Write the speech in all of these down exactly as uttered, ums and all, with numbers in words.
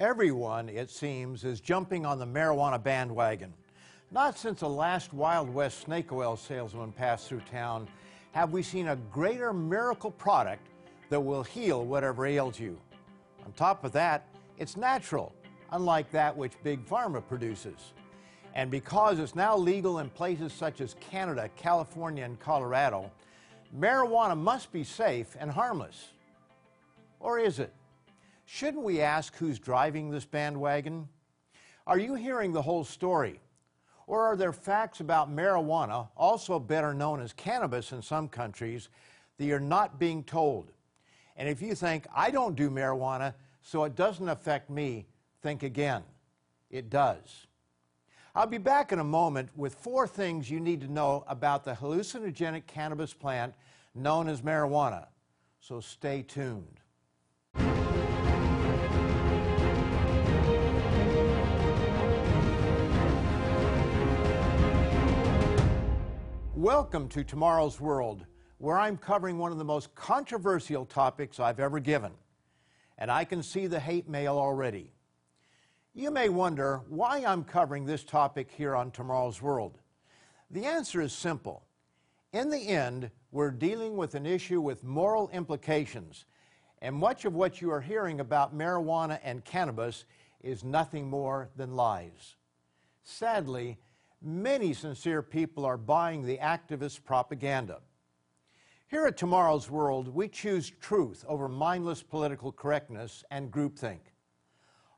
Everyone, it seems, is jumping on the marijuana bandwagon. Not since the last Wild West snake oil salesman passed through town have we seen a greater miracle product that will heal whatever ails you. On top of that, it's natural, unlike that which Big Pharma produces. And because it's now legal in places such as Canada, California, and Colorado, marijuana must be safe and harmless. Or is it? Shouldn't we ask who's driving this bandwagon? Are you hearing the whole story? Or are there facts about marijuana, also better known as cannabis in some countries, that you're not being told? And if you think, I don't do marijuana, so it doesn't affect me, think again. It does. I'll be back in a moment with four things you need to know about the hallucinogenic cannabis plant known as marijuana. So stay tuned. Welcome to Tomorrow's World, where I'm covering one of the most controversial topics I've ever given. And I can see the hate mail already. You may wonder why I'm covering this topic here on Tomorrow's World. The answer is simple. In the end, we're dealing with an issue with moral implications, and much of what you are hearing about marijuana and cannabis is nothing more than lies. Sadly, many sincere people are buying the activist propaganda. Here at Tomorrow's World, we choose truth over mindless political correctness and groupthink.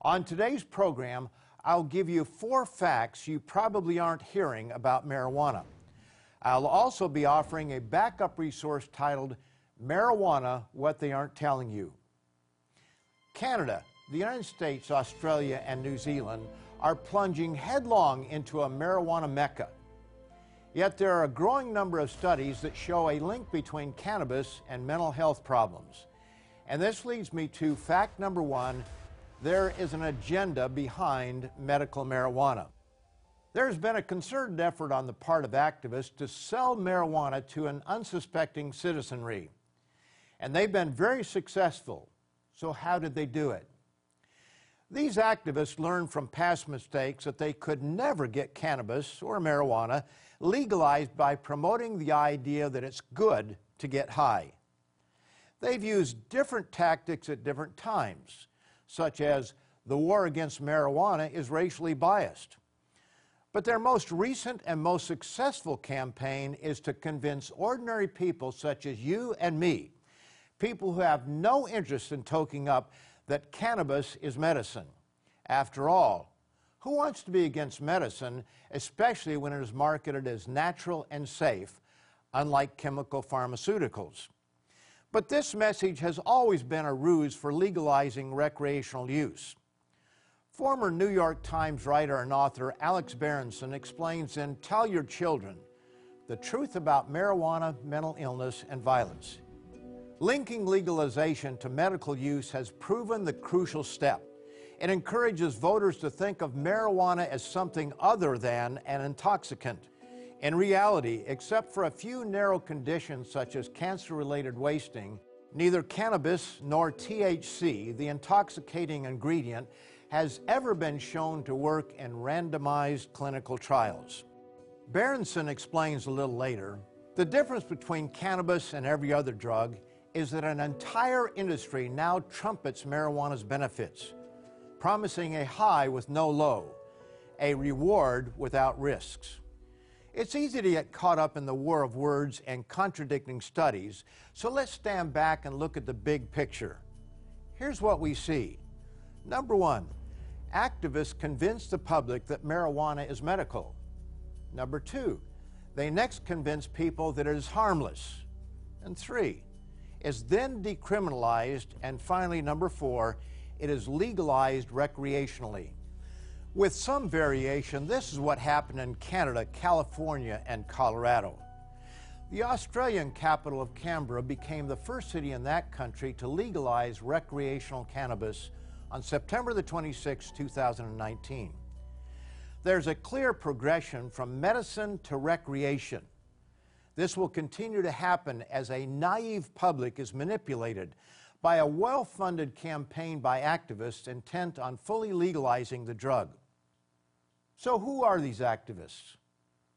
On today's program, I'll give you four facts you probably aren't hearing about marijuana. I'll also be offering a backup resource titled, Marijuana, What They Aren't Telling You. Canada, the United States, Australia, and New Zealand are plunging headlong into a marijuana mecca. Yet there are a growing number of studies that show a link between cannabis and mental health problems. And this leads me to fact number one, there is an agenda behind medical marijuana. There's been a concerted effort on the part of activists to sell marijuana to an unsuspecting citizenry. And they've been very successful. So how did they do it? These activists learned from past mistakes that they could never get cannabis or marijuana legalized by promoting the idea that it's good to get high. They've used different tactics at different times, such as the war against marijuana is racially biased. But their most recent and most successful campaign is to convince ordinary people such as you and me, people who have no interest in toking up, that cannabis is medicine. After all, who wants to be against medicine, especially when it is marketed as natural and safe, unlike chemical pharmaceuticals? But this message has always been a ruse for legalizing recreational use. Former New York Times writer and author Alex Berenson explains in Tell Your Children the truth about marijuana, mental illness, and violence. Linking legalization to medical use has proven the crucial step. It encourages voters to think of marijuana as something other than an intoxicant. In reality, except for a few narrow conditions such as cancer-related wasting, neither cannabis nor T H C, the intoxicating ingredient, has ever been shown to work in randomized clinical trials. Berenson explains a little later, the difference between cannabis and every other drug is that an entire industry now trumpets marijuana's benefits, promising a high with no low, a reward without risks. It's easy to get caught up in the war of words and contradicting studies, so let's stand back and look at the big picture. Here's what we see. Number one, activists convince the public that marijuana is medical. Number two, they next convince people that it is harmless. And three, is then decriminalized, and finally, number four, it is legalized recreationally. With some variation, this is what happened in Canada, California, and Colorado. The Australian capital of Canberra became the first city in that country to legalize recreational cannabis on September the twenty-sixth, two thousand nineteen. There's a clear progression from medicine to recreation. This will continue to happen as a naive public is manipulated by a well-funded campaign by activists intent on fully legalizing the drug. So who are these activists?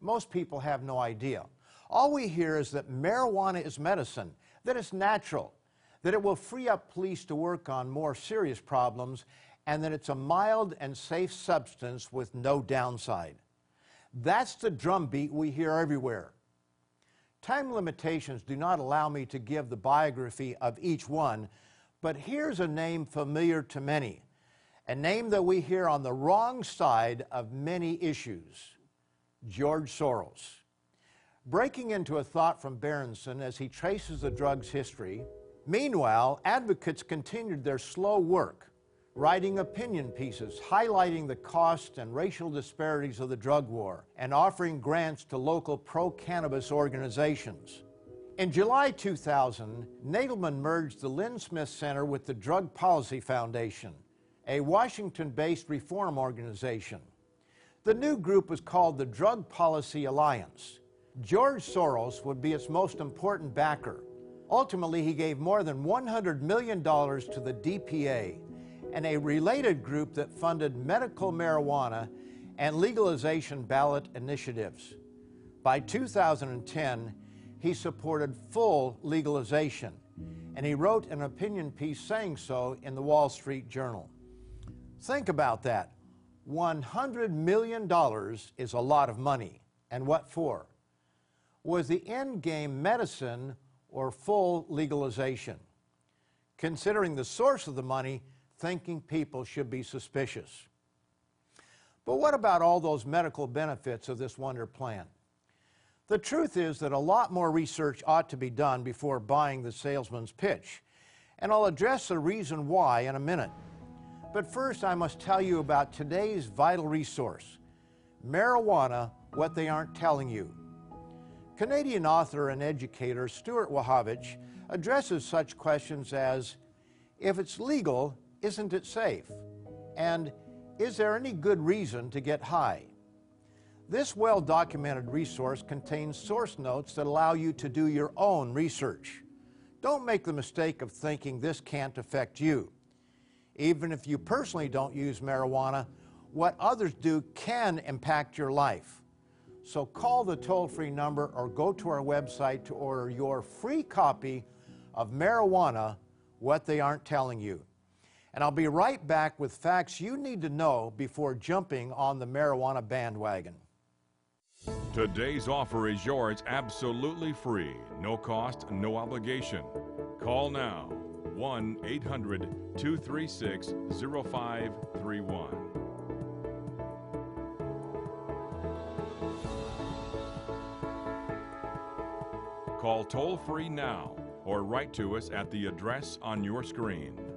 Most people have no idea. All we hear is that marijuana is medicine, that it's natural, that it will free up police to work on more serious problems, and that it's a mild and safe substance with no downside. That's the drumbeat we hear everywhere. Time limitations do not allow me to give the biography of each one, but here's a name familiar to many, a name that we hear on the wrong side of many issues: George Soros. Breaking into a thought from Berenson as he traces the drug's history, meanwhile, advocates continued their slow work, writing opinion pieces highlighting the costs and racial disparities of the drug war and offering grants to local pro-cannabis organizations. In July two thousand, Nadelman merged the Lindesmith Center with the Drug Policy Foundation, a Washington-based reform organization. The new group was called the Drug Policy Alliance. George Soros would be its most important backer. Ultimately, he gave more than one hundred million dollars to the D P A, and a related group that funded medical marijuana and legalization ballot initiatives. By two thousand ten, he supported full legalization, and he wrote an opinion piece saying so in the Wall Street Journal. Think about that. one hundred million dollars is a lot of money, and what for? Was the end game medicine or full legalization? Considering the source of the money, thinking people should be suspicious. But what about all those medical benefits of this wonder plant? The truth is that a lot more research ought to be done before buying the salesman's pitch, and I'll address the reason why in a minute. But first, I must tell you about today's vital resource: Marijuana, What They Aren't Telling You. Canadian author and educator Stuart Wachowicz addresses such questions as, if it's legal, isn't it safe? And is there any good reason to get high? This well-documented resource contains source notes that allow you to do your own research. Don't make the mistake of thinking this can't affect you. Even if you personally don't use marijuana, what others do can impact your life. So call the toll-free number or go to our website to order your free copy of Marijuana, What They Aren't Telling You. And I'll be right back with facts you need to know before jumping on the marijuana bandwagon. Today's offer is yours absolutely free. No cost, no obligation. Call now, one eight hundred, two three six, zero five three one. Call toll-free now or write to us at the address on your screen,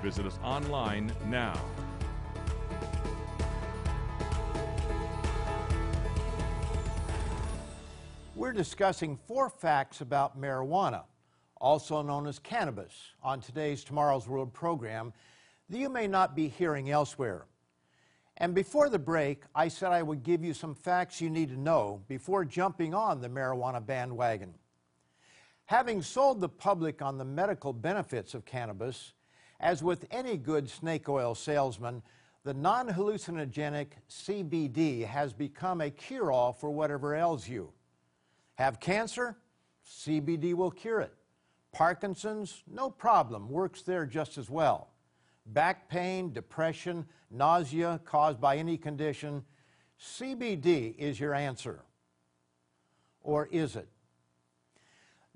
Visit us online now. We're discussing four facts about marijuana, also known as cannabis, on today's Tomorrow's World program that you may not be hearing elsewhere. And before the break, I said I would give you some facts you need to know before jumping on the marijuana bandwagon. Having sold the public on the medical benefits of cannabis, as with any good snake oil salesman, the non-hallucinogenic C B D has become a cure-all for whatever ails you. Have cancer? C B D will cure it. Parkinson's? No problem, works there just as well. Back pain, depression, nausea caused by any condition? C B D is your answer. Or is it?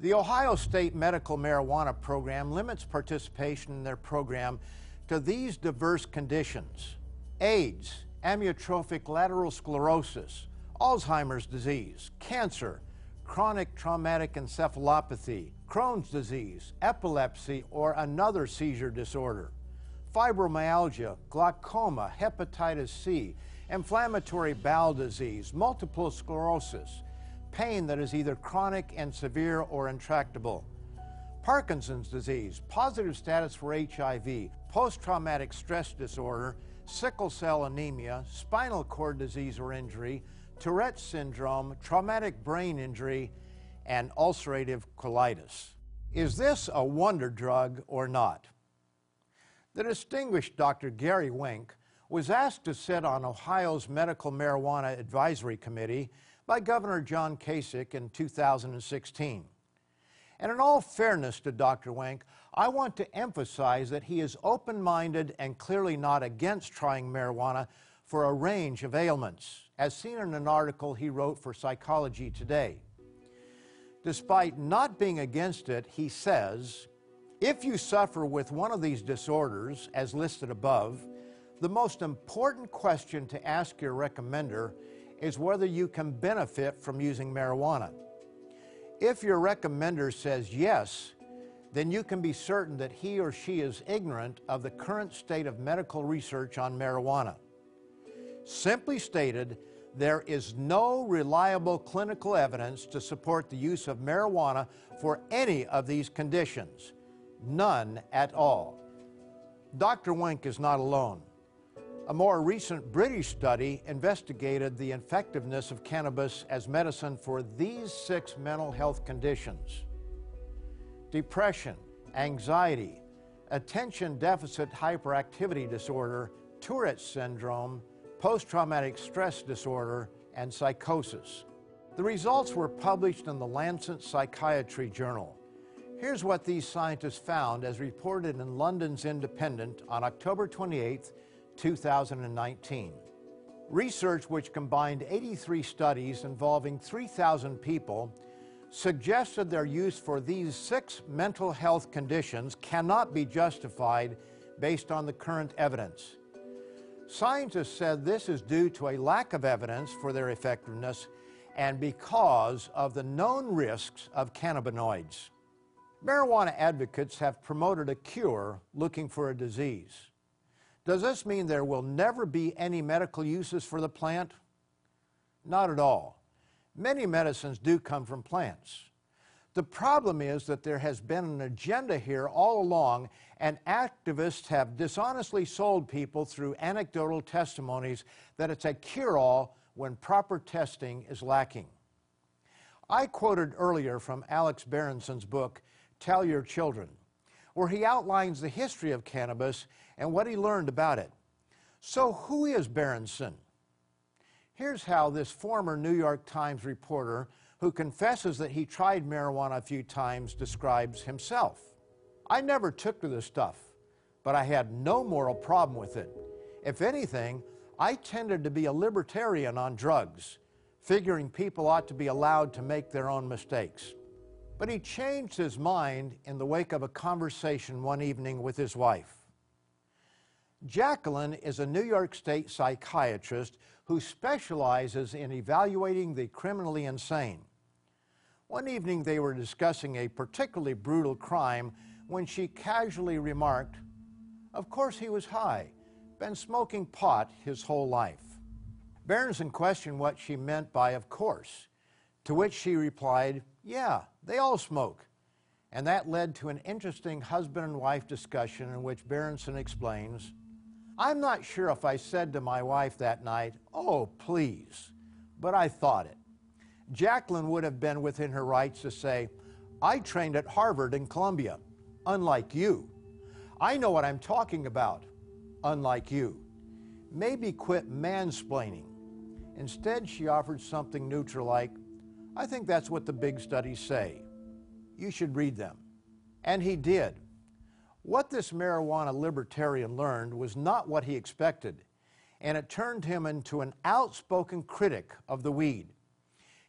The Ohio State Medical Marijuana Program limits participation in their program to these diverse conditions: AIDS, amyotrophic lateral sclerosis, Alzheimer's disease, cancer, chronic traumatic encephalopathy, Crohn's disease, epilepsy, or another seizure disorder, fibromyalgia, glaucoma, hepatitis C, inflammatory bowel disease, multiple sclerosis, pain that is either chronic and severe or intractable, Parkinson's disease, positive status for H I V, post-traumatic stress disorder, sickle cell anemia, spinal cord disease or injury, Tourette's syndrome, traumatic brain injury, and ulcerative colitis. Is this a wonder drug or not? The distinguished Doctor Gary Wenk was asked to sit on Ohio's Medical Marijuana Advisory Committee by Governor John Kasich in two thousand sixteen. And in all fairness to Doctor Wenk, I want to emphasize that he is open-minded and clearly not against trying marijuana for a range of ailments, as seen in an article he wrote for Psychology Today. Despite not being against it, he says, "If you suffer with one of these disorders, as listed above, the most important question to ask your recommender is whether you can benefit from using marijuana. If your recommender says yes, then you can be certain that he or she is ignorant of the current state of medical research on marijuana. Simply stated, there is no reliable clinical evidence to support the use of marijuana for any of these conditions. None at all." Doctor Wenk is not alone. A more recent British study investigated the effectiveness of cannabis as medicine for these six mental health conditions: depression, anxiety, attention deficit hyperactivity disorder, Tourette's syndrome, post-traumatic stress disorder, and psychosis. The results were published in the Lancet Psychiatry Journal. Here's what these scientists found as reported in London's Independent on October twenty-eighth, two thousand nineteen. Research, which combined eighty-three studies involving three thousand people, suggested their use for these six mental health conditions cannot be justified based on the current evidence. Scientists said this is due to a lack of evidence for their effectiveness and because of the known risks of cannabinoids. Marijuana advocates have promoted a cure looking for a disease. Does this mean there will never be any medical uses for the plant? Not at all. Many medicines do come from plants. The problem is that there has been an agenda here all along, and activists have dishonestly sold people through anecdotal testimonies that it's a cure-all when proper testing is lacking. I quoted earlier from Alex Berenson's book, Tell Your Children, where he outlines the history of cannabis and what he learned about it. So who is Berenson? Here's how this former New York Times reporter, who confesses that he tried marijuana a few times, describes himself. "I never took to this stuff, but I had no moral problem with it. If anything, I tended to be a libertarian on drugs, figuring people ought to be allowed to make their own mistakes." But he changed his mind in the wake of a conversation one evening with his wife. Jacqueline is a New York State psychiatrist who specializes in evaluating the criminally insane. One evening they were discussing a particularly brutal crime when she casually remarked, "Of course he was high, been smoking pot his whole life." Berenson questioned what she meant by "of course," to which she replied, "Yeah, they all smoke." And that led to an interesting husband and wife discussion in which Berenson explains, "I'm not sure if I said to my wife that night, 'Oh, please,' but I thought it." Jacqueline would have been within her rights to say, "I trained at Harvard and Columbia, unlike you. I know what I'm talking about, unlike you." Maybe quit mansplaining. Instead, she offered something neutral like, "I think that's what the big studies say. You should read them." And he did. What this marijuana libertarian learned was not what he expected, and it turned him into an outspoken critic of the weed.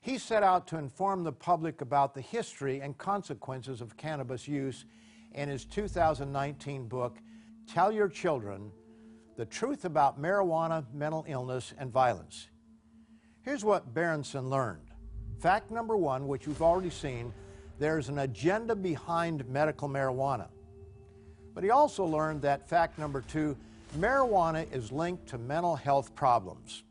He set out to inform the public about the history and consequences of cannabis use in his two thousand nineteen book, Tell Your Children: The Truth About Marijuana, Mental Illness, and Violence. Here's what Berenson learned. Fact number one, which you've already seen, there's an agenda behind medical marijuana. But he also learned that fact number two, marijuana is linked to mental health problems.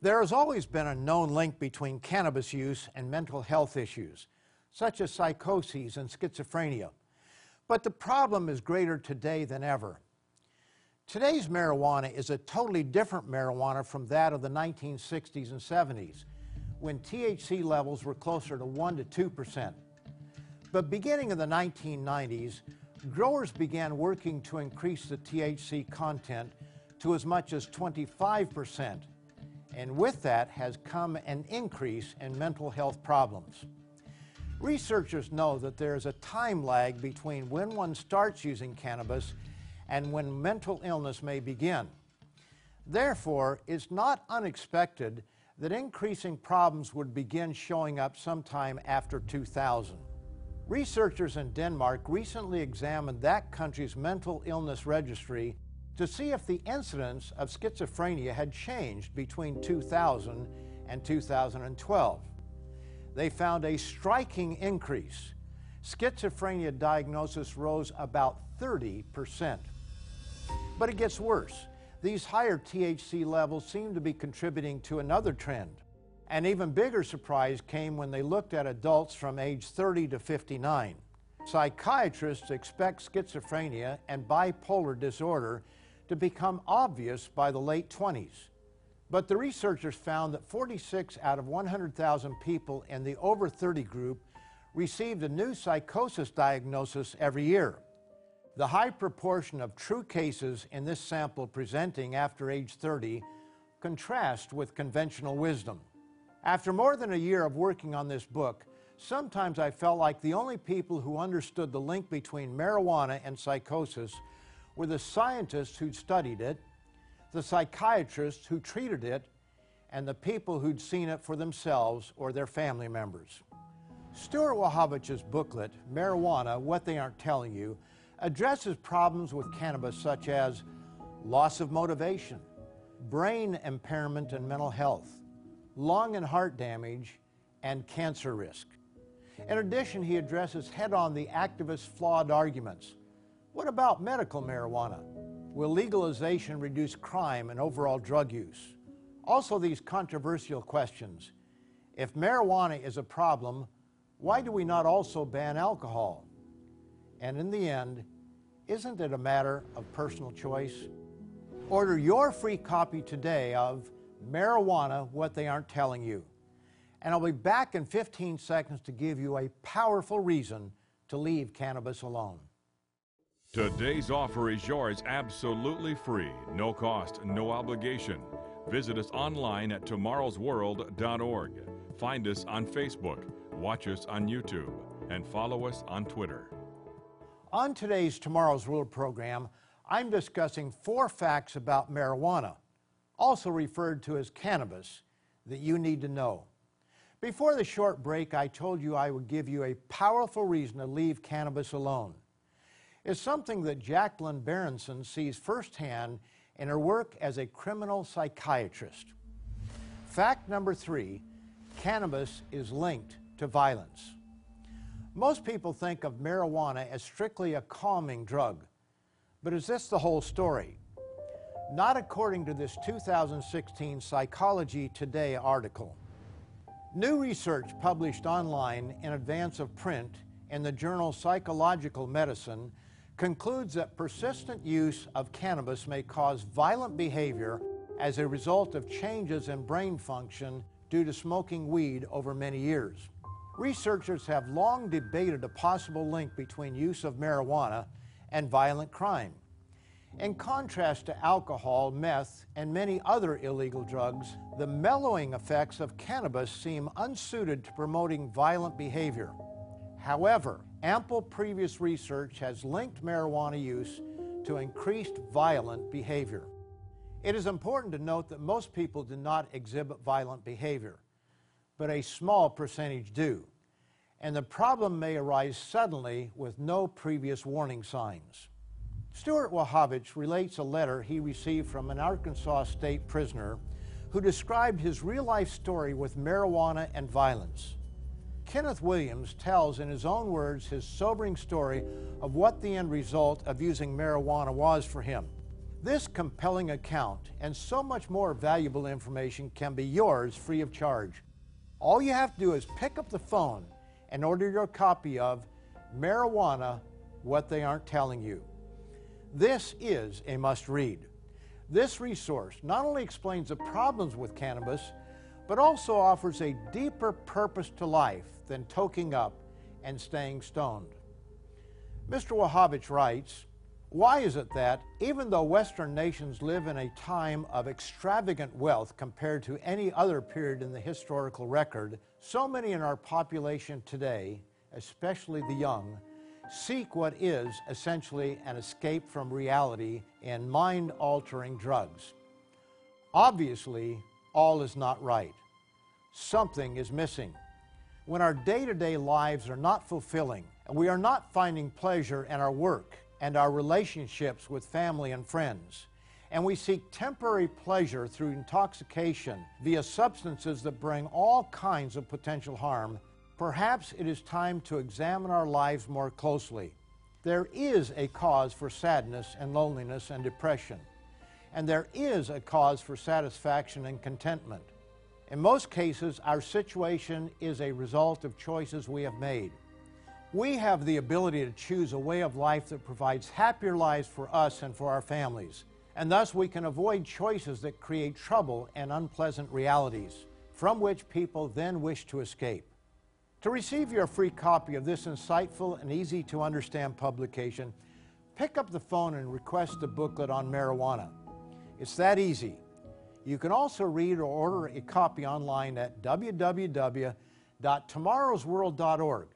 There has always been a known link between cannabis use and mental health issues, such as psychoses and schizophrenia. But the problem is greater today than ever. Today's marijuana is a totally different marijuana from that of the nineteen sixties and seventies, when T H C levels were closer to one to two percent. But beginning in the nineteen nineties, growers began working to increase the T H C content to as much as twenty-five percent. And with that has come an increase in mental health problems. Researchers know that there is a time lag between when one starts using cannabis and when mental illness may begin. Therefore, it's not unexpected that increasing problems would begin showing up sometime after two thousand. Researchers in Denmark recently examined that country's mental illness registry to see if the incidence of schizophrenia had changed between two thousand and two thousand twelve. They found a striking increase. Schizophrenia diagnosis rose about thirty percent. But it gets worse. These higher T H C levels seem to be contributing to another trend. An even bigger surprise came when they looked at adults from age thirty to fifty-nine. Psychiatrists expect schizophrenia and bipolar disorder to become obvious by the late twenties. But the researchers found that forty-six out of one hundred thousand people in the over thirty group received a new psychosis diagnosis every year. The high proportion of true cases in this sample presenting after age thirty contrasts with conventional wisdom. After more than a year of working on this book, sometimes I felt like the only people who understood the link between marijuana and psychosis were the scientists who studied it, the psychiatrists who treated it, and the people who'd seen it for themselves or their family members. Stuart Wachowicz's booklet, Marijuana, What They Aren't Telling You, addresses problems with cannabis such as loss of motivation, brain impairment and mental health, lung and heart damage, and cancer risk. In addition, he addresses head-on the activists' flawed arguments. What about medical marijuana? Will legalization reduce crime and overall drug use? Also, these controversial questions. If marijuana is a problem, why do we not also ban alcohol? And in the end, isn't it a matter of personal choice? Order your free copy today of Marijuana, What They Aren't Telling You. And I'll be back in fifteen seconds to give you a powerful reason to leave cannabis alone. Today's offer is yours absolutely free, no cost, no obligation. Visit us online at tomorrows world dot org. Find us on Facebook, watch us on YouTube, and follow us on Twitter. On today's Tomorrow's World program, I'm discussing four facts about marijuana, also referred to as cannabis, that you need to know. Before the short break, I told you I would give you a powerful reason to leave cannabis alone. It's something that Jacqueline Berenson sees firsthand in her work as a criminal psychiatrist. Fact number three, cannabis is linked to violence. Most people think of marijuana as strictly a calming drug, but is this the whole story? Not according to this two thousand sixteen Psychology Today article. New research published online in advance of print in the journal Psychological Medicine concludes that persistent use of cannabis may cause violent behavior as a result of changes in brain function due to smoking weed over many years. Researchers have long debated a possible link between use of marijuana and violent crime. In contrast to alcohol, meth, and many other illegal drugs, the mellowing effects of cannabis seem unsuited to promoting violent behavior. However, ample previous research has linked marijuana use to increased violent behavior. It is important to note that most people do not exhibit violent behavior, but a small percentage do, and the problem may arise suddenly with no previous warning signs. Stuart Wachowicz relates a letter he received from an Arkansas state prisoner who described his real-life story with marijuana and violence. Kenneth Williams tells in his own words his sobering story of what the end result of using marijuana was for him. This compelling account and so much more valuable information can be yours free of charge. All you have to do is pick up the phone and order your copy of Marijuana, What They Aren't Telling You. This is a must-read. This resource not only explains the problems with cannabis, but also offers a deeper purpose to life than toking up and staying stoned. Mister Wachowicz writes, "Why is it that, even though Western nations live in a time of extravagant wealth compared to any other period in the historical record, so many in our population today, especially the young, seek what is essentially an escape from reality in mind-altering drugs? Obviously, all is not right. Something is missing. When our day-to-day lives are not fulfilling, and we are not finding pleasure in our work, and our relationships with family and friends, and we seek temporary pleasure through intoxication via substances that bring all kinds of potential harm, perhaps it is time to examine our lives more closely. There is a cause for sadness and loneliness and depression, and there is a cause for satisfaction and contentment. In most cases, our situation is a result of choices we have made. We have the ability to choose a way of life that provides happier lives for us and for our families, and thus we can avoid choices that create trouble and unpleasant realities, from which people then wish to escape." To receive your free copy of this insightful and easy-to-understand publication, pick up the phone and request the booklet on marijuana. It's that easy. You can also read or order a copy online at w w w dot tomorrows world dot org.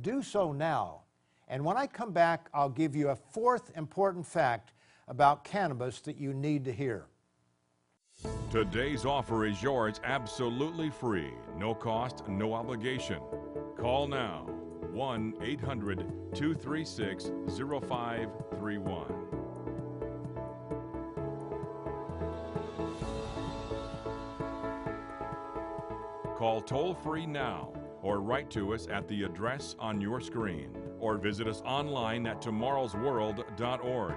Do so now, and when I come back, I'll give you a fourth important fact about cannabis that you need to hear. Today's offer is yours absolutely free, no cost, no obligation. Call now, one eight hundred two three six zero five three one. Call toll-free now, or write to us at the address on your screen, or visit us online at tomorrows world dot org.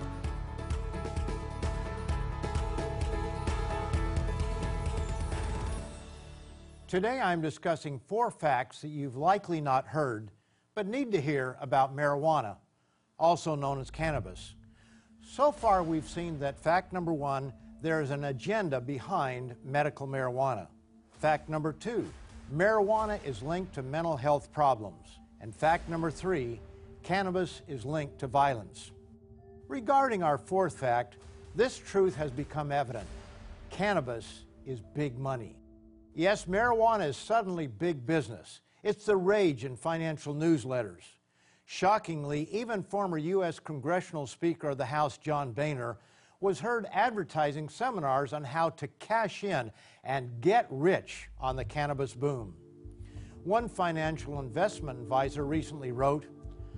Today I'm discussing four facts that you've likely not heard, but need to hear about marijuana, also known as cannabis. So far we've seen that fact number one, there is an agenda behind medical marijuana. Fact number two, marijuana is linked to mental health problems. And fact number three, cannabis is linked to violence. Regarding our fourth fact, this truth has become evident. Cannabis is big money. Yes, marijuana is suddenly big business. It's the rage in financial newsletters. Shockingly, even former U S Congressional Speaker of the House, John Boehner, was heard advertising seminars on how to cash in and get rich on the cannabis boom. One financial investment advisor recently wrote,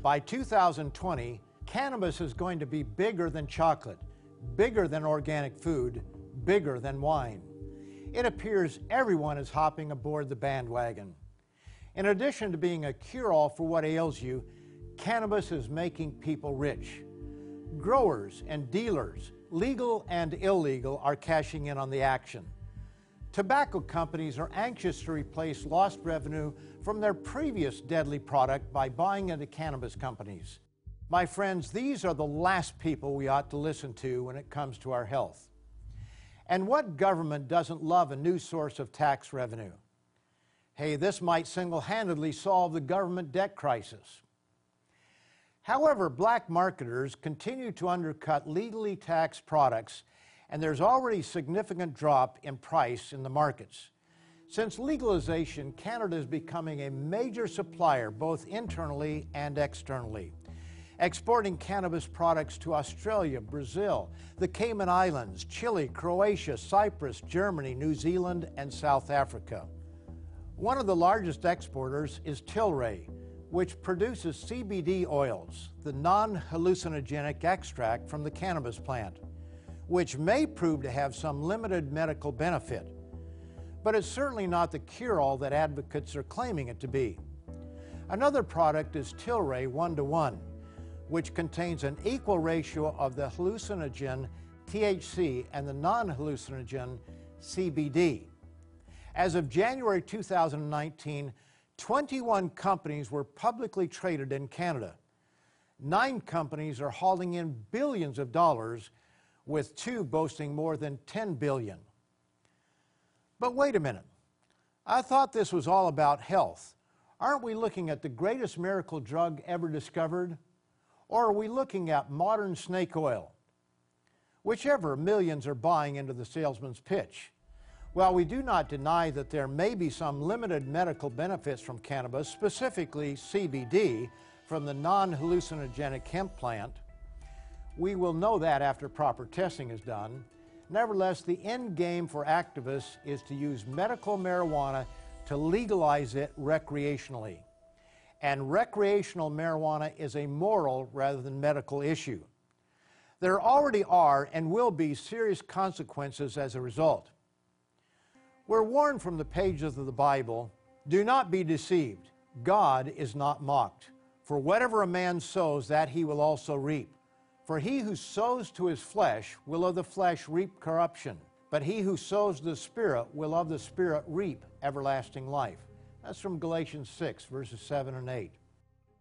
"By two thousand twenty, cannabis is going to be bigger than chocolate, bigger than organic food, bigger than wine." It appears everyone is hopping aboard the bandwagon. In addition to being a cure-all for what ails you, cannabis is making people rich. Growers and dealers, legal and illegal, are cashing in on the action. Tobacco companies are anxious to replace lost revenue from their previous deadly product by buying into cannabis companies. My friends, these are the last people we ought to listen to when it comes to our health. And what government doesn't love a new source of tax revenue? Hey, this might single-handedly solve the government debt crisis. However, black marketers continue to undercut legally taxed products, and there's already a significant drop in price in the markets. Since legalization, Canada is becoming a major supplier both internally and externally, exporting cannabis products to Australia, Brazil, the Cayman Islands, Chile, Croatia, Cyprus, Germany, New Zealand, and South Africa. One of the largest exporters is Tilray, which produces C B D oils, the non-hallucinogenic extract from the cannabis plant, which may prove to have some limited medical benefit, but it's certainly not the cure-all that advocates are claiming it to be. Another product is Tilray one to one, which contains an equal ratio of the hallucinogen T H C and the non-hallucinogen C B D. As of January two thousand nineteen, twenty-one companies were publicly traded in Canada. Nine companies are hauling in billions of dollars, with two boasting more than ten billion dollars. But wait a minute. I thought this was all about health. Aren't we looking at the greatest miracle drug ever discovered? Or are we looking at modern snake oil? Whichever, millions are buying into the salesman's pitch. While we do not deny that there may be some limited medical benefits from cannabis, specifically C B D, from the non-hallucinogenic hemp plant, we will know that after proper testing is done. Nevertheless, the end game for activists is to use medical marijuana to legalize it recreationally. And recreational marijuana is a moral rather than medical issue. There already are and will be serious consequences as a result. We're warned from the pages of the Bible, do not be deceived. God is not mocked. For whatever a man sows, that he will also reap. For he who sows to his flesh will of the flesh reap corruption, but he who sows the Spirit will of the Spirit reap everlasting life. That's from Galatians six, verses seven and eight.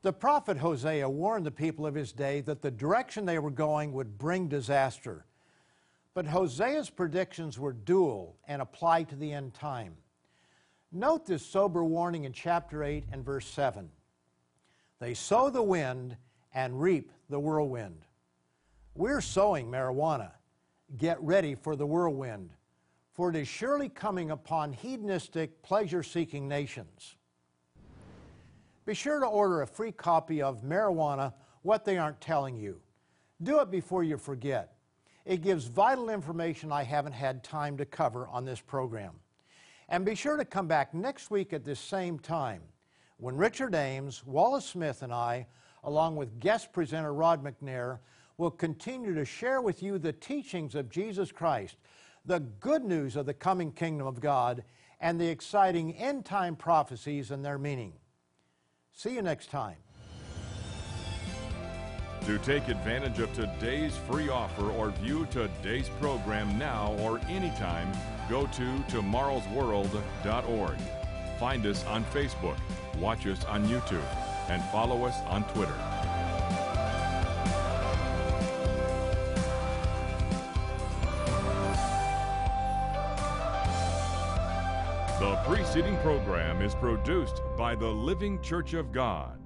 The prophet Hosea warned the people of his day that the direction they were going would bring disaster. But Hosea's predictions were dual and apply to the end time. Note this sober warning in chapter eight and verse seven. They sow the wind and reap the whirlwind. We're sowing marijuana. Get ready for the whirlwind, for it is surely coming upon hedonistic, pleasure-seeking nations. Be sure to order a free copy of Marijuana, What They Aren't Telling You. Do it before you forget. It gives vital information I haven't had time to cover on this program. And be sure to come back next week at this same time, when Richard Ames, Wallace Smith, and I, along with guest presenter Rod McNair, will continue to share with you the teachings of Jesus Christ, the good news of the coming kingdom of God, and the exciting end-time prophecies and their meaning. See you next time. To take advantage of today's free offer or view today's program now or anytime, go to tomorrows world dot org. Find us on Facebook, watch us on YouTube, and follow us on Twitter. The preceding program is produced by the Living Church of God.